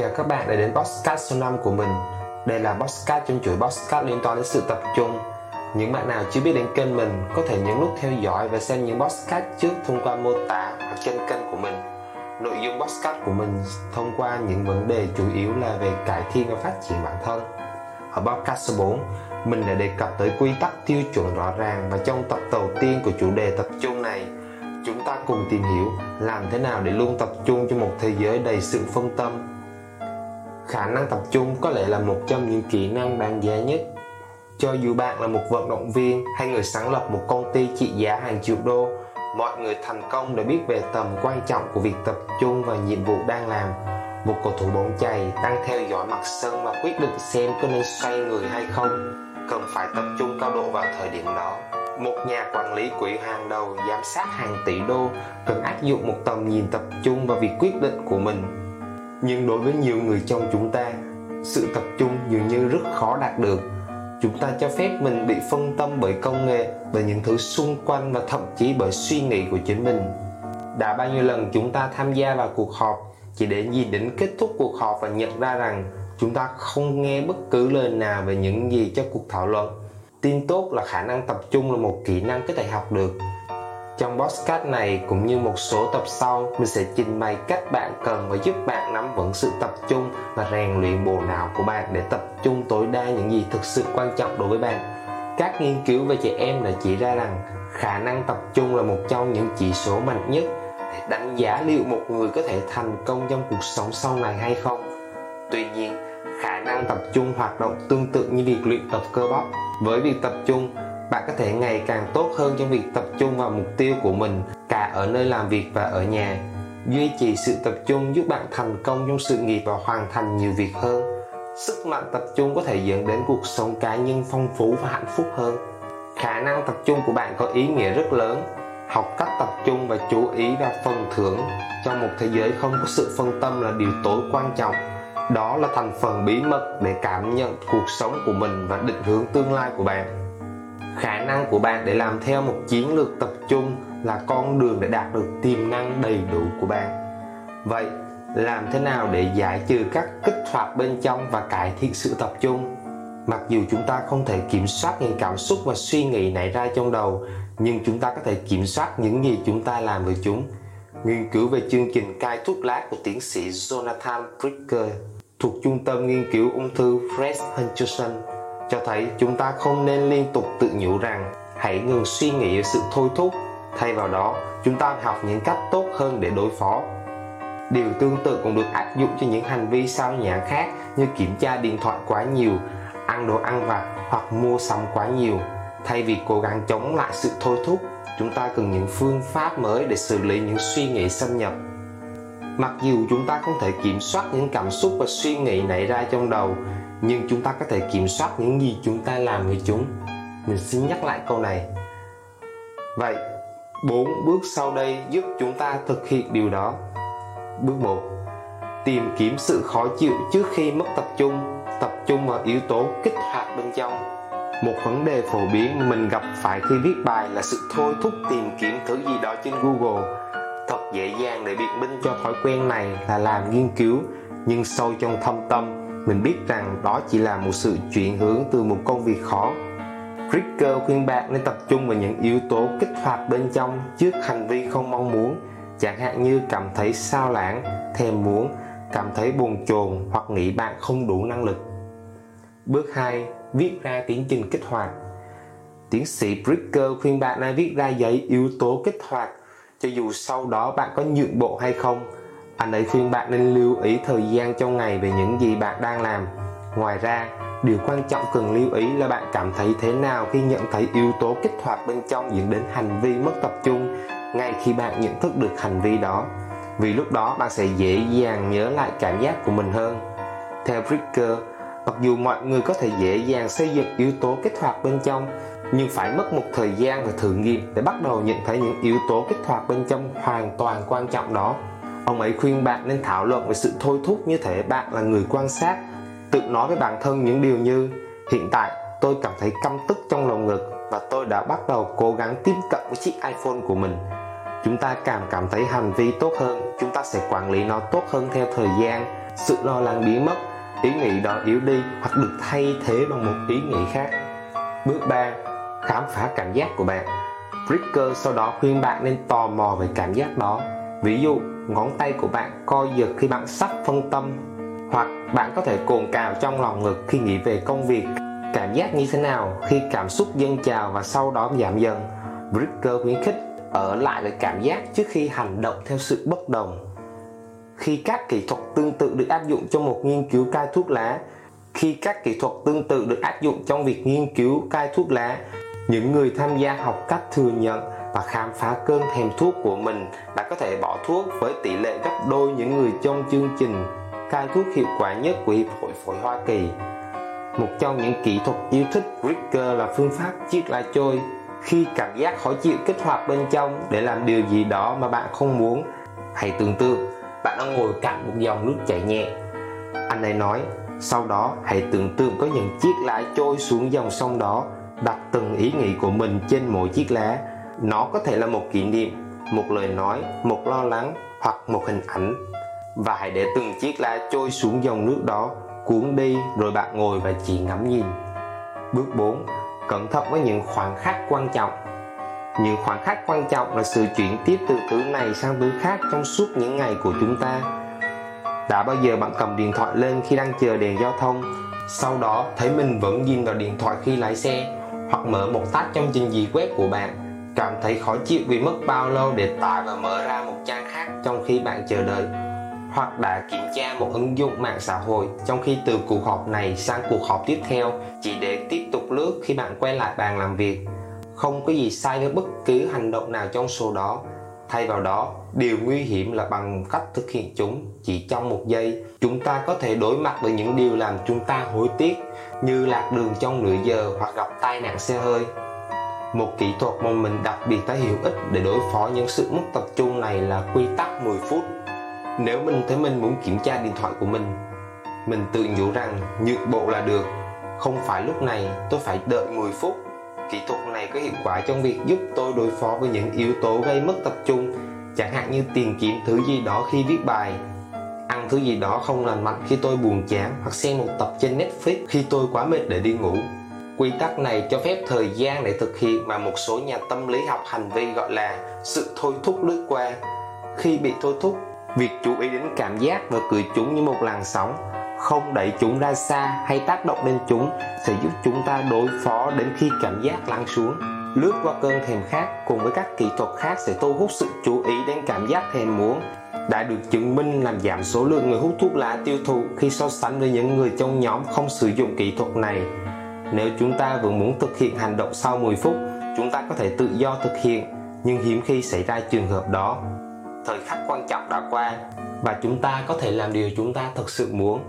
Chào các bạn đã đến podcast số 5 của mình. Đây là podcast trong chuỗi podcast liên quan đến sự tập trung. Những bạn nào chưa biết đến kênh mình có thể nhấn nút theo dõi và xem những podcast trước thông qua mô tả hoặc trên kênh của mình. Nội dung podcast của mình thông qua những vấn đề chủ yếu là về cải thiện và phát triển bản thân. Ở podcast số 4, mình đã đề cập tới quy tắc tiêu chuẩn rõ ràng, và trong tập đầu tiên của chủ đề tập trung này, chúng ta cùng tìm hiểu làm thế nào để luôn tập trung cho một thế giới đầy sự phân tâm. Khả năng tập trung có lẽ là một trong những kỹ năng đáng giá nhất. Cho dù bạn là một vận động viên hay người sáng lập một công ty trị giá hàng triệu đô, mọi người thành công đã biết về tầm quan trọng của việc tập trung vào nhiệm vụ đang làm. Một cầu thủ bóng chày đang theo dõi mặt sân và quyết định xem có nên xoay người hay không, cần phải tập trung cao độ vào thời điểm đó. Một nhà quản lý quỹ hàng đầu giám sát hàng tỷ đô cần áp dụng một tầm nhìn tập trung vào việc quyết định của mình. Nhưng đối với nhiều người trong chúng ta, sự tập trung dường như rất khó đạt được. Chúng ta cho phép mình bị phân tâm bởi công nghệ, bởi những thứ xung quanh và thậm chí bởi suy nghĩ của chính mình. Đã bao nhiêu lần chúng ta tham gia vào cuộc họp chỉ để nhìn đến kết thúc cuộc họp và nhận ra rằng chúng ta không nghe bất cứ lời nào về những gì trong cuộc thảo luận. Tin tốt là khả năng tập trung là một kỹ năng có thể học được. Trong podcast này cũng như một số tập sau, mình sẽ trình bày cách bạn cần và giúp bạn nắm vững sự tập trung và rèn luyện bộ não của bạn để tập trung tối đa những gì thực sự quan trọng đối với bạn. Các nghiên cứu về trẻ em đã chỉ ra rằng khả năng tập trung là một trong những chỉ số mạnh nhất để đánh giá liệu một người có thể thành công trong cuộc sống sau này hay không. Tuy nhiên, khả năng tập trung hoạt động tương tự như việc luyện tập cơ bắp. Với việc tập trung, bạn có thể ngày càng tốt hơn trong việc tập trung vào mục tiêu của mình, cả ở nơi làm việc và ở nhà. Duy trì sự tập trung giúp bạn thành công trong sự nghiệp và hoàn thành nhiều việc hơn. Sức mạnh tập trung có thể dẫn đến cuộc sống cá nhân phong phú và hạnh phúc hơn. Khả năng tập trung của bạn có ý nghĩa rất lớn. Học cách tập trung và chú ý vào phần thưởng trong một thế giới không có sự phân tâm là điều tối quan trọng. Đó là thành phần bí mật để cảm nhận cuộc sống của mình và định hướng tương lai của bạn. Khả năng của bạn để làm theo một chiến lược tập trung là con đường để đạt được tiềm năng đầy đủ của bạn. Vậy, làm thế nào để giải trừ các kích hoạt bên trong và cải thiện sự tập trung? Mặc dù chúng ta không thể kiểm soát những cảm xúc và suy nghĩ nảy ra trong đầu, nhưng chúng ta có thể kiểm soát những gì chúng ta làm với chúng. Nghiên cứu về chương trình cai thuốc lá của tiến sĩ Jonathan Bricker thuộc Trung tâm Nghiên cứu Ung thư Fred Hutchinson cho thấy chúng ta không nên liên tục tự nhủ rằng hãy ngừng suy nghĩ về sự thôi thúc. Thay vào đó, chúng ta học những cách tốt hơn để đối phó. Điều tương tự cũng được áp dụng cho những hành vi sao nhãng khác như kiểm tra điện thoại quá nhiều, ăn đồ ăn vặt hoặc mua sắm quá nhiều. Thay vì cố gắng chống lại sự thôi thúc, chúng ta cần những phương pháp mới để xử lý những suy nghĩ xâm nhập. Mặc dù chúng ta không thể kiểm soát những cảm xúc và suy nghĩ nảy ra trong đầu, nhưng chúng ta có thể kiểm soát những gì chúng ta làm với chúng. Mình xin nhắc lại câu này. Vậy, 4 bước sau đây giúp chúng ta thực hiện điều đó. Bước 1. Tìm kiếm sự khó chịu trước khi mất tập trung. Tập trung vào yếu tố kích hoạt bên trong. Một vấn đề phổ biến mà mình gặp phải khi viết bài là sự thôi thúc tìm kiếm thứ gì đó trên Google. Thật dễ dàng để biện minh cho thói quen này là làm nghiên cứu, nhưng sâu trong thâm tâm, mình biết rằng đó chỉ là một sự chuyển hướng từ một công việc khó. Bricker khuyên bạn nên tập trung vào những yếu tố kích hoạt bên trong trước hành vi không mong muốn, chẳng hạn như cảm thấy sao lãng, thèm muốn, cảm thấy bồn chồn hoặc nghĩ bạn không đủ năng lực. Bước 2. Viết ra tiến trình kích hoạt. Tiến sĩ Bricker khuyên bạn nên viết ra giấy yếu tố kích hoạt, cho dù sau đó bạn có nhượng bộ hay không. Anh ấy khuyên bạn nên lưu ý thời gian trong ngày về những gì bạn đang làm. Ngoài ra, điều quan trọng cần lưu ý là bạn cảm thấy thế nào khi nhận thấy yếu tố kích hoạt bên trong dẫn đến hành vi mất tập trung ngay khi bạn nhận thức được hành vi đó. Vì lúc đó bạn sẽ dễ dàng nhớ lại cảm giác của mình hơn. Theo Bricker, mặc dù mọi người có thể dễ dàng xây dựng yếu tố kích hoạt bên trong, nhưng phải mất một thời gian và thử nghiệm để bắt đầu nhận thấy những yếu tố kích hoạt bên trong hoàn toàn quan trọng đó. Ông ấy khuyên bạn nên thảo luận về sự thôi thúc như thể bạn là người quan sát, tự nói với bản thân những điều như: hiện tại tôi cảm thấy căm tức trong lồng ngực và tôi đã bắt đầu cố gắng tiếp cận với chiếc iPhone của mình. Chúng ta càng cảm thấy hành vi tốt hơn. chúng ta sẽ quản lý nó tốt hơn theo thời gian. Sự lo lắng biến mất, ý nghĩ đó yếu đi hoặc được thay thế bằng một ý nghĩ khác. Bước 3. Khám phá cảm giác của bạn. Bricker sau đó khuyên bạn nên tò mò về cảm giác đó. Ví dụ, ngón tay của bạn co giật khi bạn sắp phân tâm, hoặc bạn có thể cồn cào trong lòng ngực khi nghĩ về công việc. Cảm giác như thế nào khi cảm xúc dâng trào và sau đó giảm dần? Bricker khuyến khích ở lại với cảm giác trước khi hành động theo sự bất đồng. Khi các kỹ thuật tương tự được áp dụng trong một nghiên cứu cai thuốc lá, những người tham gia học cách thừa nhận và khám phá cơn thèm thuốc của mình đã có thể bỏ thuốc với tỷ lệ gấp đôi những người trong chương trình cai thuốc hiệu quả nhất của Hiệp hội Phổi Hoa Kỳ. Một trong những kỹ thuật yêu thích Bricker là phương pháp chiếc lá trôi. Khi cảm giác khó chịu kích hoạt bên trong để làm điều gì đó mà bạn không muốn, hãy tưởng tượng bạn đang ngồi cạnh một dòng nước chảy nhẹ. Anh ấy nói, sau đó hãy tưởng tượng có những chiếc lá trôi xuống dòng sông đó, đặt từng ý nghĩ của mình trên mỗi chiếc lá. Nó có thể là một kỷ niệm, một lời nói, một lo lắng hoặc một hình ảnh. Và hãy để từng chiếc lá trôi xuống dòng nước đó, cuốn đi rồi bạn ngồi và chỉ ngắm nhìn. Bước 4. Cẩn thận với những khoảnh khắc quan trọng. Những khoảnh khắc quan trọng là sự chuyển tiếp từ thứ này sang thứ khác trong suốt những ngày của chúng ta. Đã bao giờ bạn cầm điện thoại lên khi đang chờ đèn giao thông, sau đó thấy mình vẫn nhìn vào điện thoại khi lái xe, hoặc mở một tab trong trình duyệt web của bạn, cảm thấy khó chịu vì mất bao lâu để tải và mở ra một trang khác trong khi bạn chờ đợi, hoặc đã kiểm tra một ứng dụng mạng xã hội trong khi từ cuộc họp này sang cuộc họp tiếp theo chỉ để tiếp tục lướt khi bạn quay lại bàn làm việc. Không có gì sai với bất cứ hành động nào trong số đó. Thay vào đó, điều nguy hiểm là bằng cách thực hiện chúng chỉ trong một giây, chúng ta có thể đối mặt với những điều làm chúng ta hối tiếc, như lạc đường trong nửa giờ hoặc gặp tai nạn xe hơi. Một kỹ thuật mà mình đặc biệt thấy hữu ích để đối phó những sự mất tập trung này là quy tắc 10 phút. Nếu mình thấy mình muốn kiểm tra điện thoại của mình tự nhủ rằng nhượng bộ là được, không phải lúc này, tôi phải đợi 10 phút. Kỹ thuật này có hiệu quả trong việc giúp tôi đối phó với những yếu tố gây mất tập trung, chẳng hạn như tìm kiếm thứ gì đó khi viết bài, ăn thứ gì đó không lành mạnh khi tôi buồn chán, hoặc xem một tập trên Netflix khi tôi quá mệt để đi ngủ. Quy tắc này cho phép thời gian để thực hiện mà một số nhà tâm lý học hành vi gọi là sự thôi thúc lướt qua. Khi bị thôi thúc, việc chú ý đến cảm giác và cưỡi chúng như một làn sóng, không đẩy chúng ra xa hay tác động lên chúng, sẽ giúp chúng ta đối phó đến khi cảm giác lắng xuống. Lướt qua cơn thèm khát cùng với các kỹ thuật khác sẽ thu hút sự chú ý đến cảm giác thèm muốn, đã được chứng minh làm giảm số lượng người hút thuốc lá tiêu thụ khi so sánh với những người trong nhóm không sử dụng kỹ thuật này. Nếu chúng ta vẫn muốn thực hiện hành động sau 10 phút, chúng ta có thể tự do thực hiện, nhưng hiếm khi xảy ra trường hợp đó. Thời khắc quan trọng đã qua và chúng ta có thể làm điều chúng ta thực sự muốn.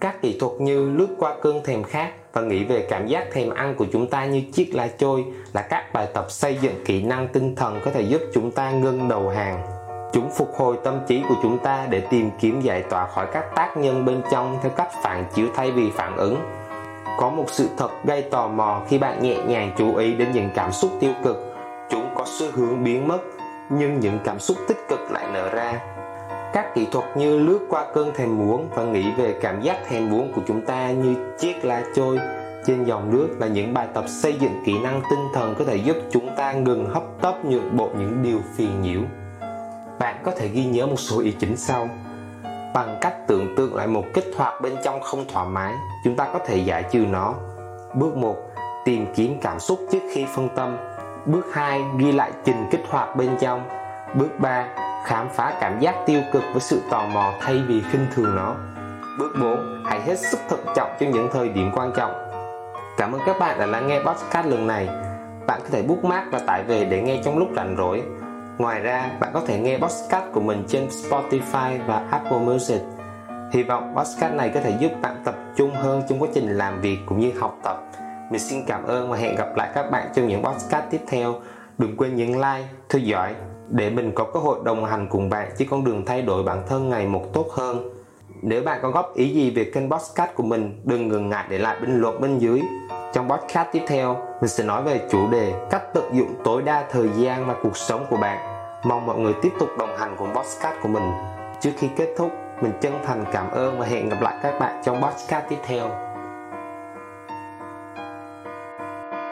Các kỹ thuật như lướt qua cơn thèm khát và nghĩ về cảm giác thèm ăn của chúng ta như chiếc lá trôi là các bài tập xây dựng kỹ năng tinh thần có thể giúp chúng ta ngưng đầu hàng. Chúng phục hồi tâm trí của chúng ta để tìm kiếm giải tỏa khỏi các tác nhân bên trong theo cách phản chiếu thay vì phản ứng. Có một sự thật gây tò mò khi bạn nhẹ nhàng chú ý đến những cảm xúc tiêu cực, chúng có xu hướng biến mất, nhưng những cảm xúc tích cực lại nở ra. Các kỹ thuật như lướt qua cơn thèm muốn và nghĩ về cảm giác thèm muốn của chúng ta như chiếc lá trôi trên dòng nước là những bài tập xây dựng kỹ năng tinh thần có thể giúp chúng ta ngừng hấp tấp nhượng bộ những điều phiền nhiễu. Bạn có thể ghi nhớ một số ý chính sau. Bằng cách tưởng tượng lại một kích hoạt bên trong không thoải mái, chúng ta có thể giải trừ nó. Bước 1. Tìm kiếm cảm xúc trước khi phân tâm. Bước 2. Ghi lại trình kích hoạt bên trong. Bước 3. Khám phá cảm giác tiêu cực với sự tò mò thay vì khinh thường nó. Bước 4. Hãy hết sức thận trọng trong những thời điểm quan trọng. Cảm ơn các bạn đã lắng nghe podcast lần này. Bạn có thể bookmark và tải về để nghe trong lúc rảnh rỗi. Ngoài ra, bạn có thể nghe podcast của mình trên Spotify và Apple Music. Hy vọng podcast này có thể giúp bạn tập trung hơn trong quá trình làm việc cũng như học tập. Mình xin cảm ơn và hẹn gặp lại các bạn trong những podcast tiếp theo. Đừng quên nhấn like, theo dõi để mình có cơ hội đồng hành cùng bạn trên con đường thay đổi bản thân ngày một tốt hơn. Nếu bạn có góp ý gì về kênh podcast của mình, đừng ngần ngại để lại bình luận bên dưới. Trong podcast tiếp theo, mình sẽ nói về chủ đề cách tận dụng tối đa thời gian và cuộc sống của bạn. Mong mọi người tiếp tục đồng hành cùng podcast của mình. Trước khi kết thúc, mình chân thành cảm ơn và hẹn gặp lại các bạn trong podcast tiếp theo.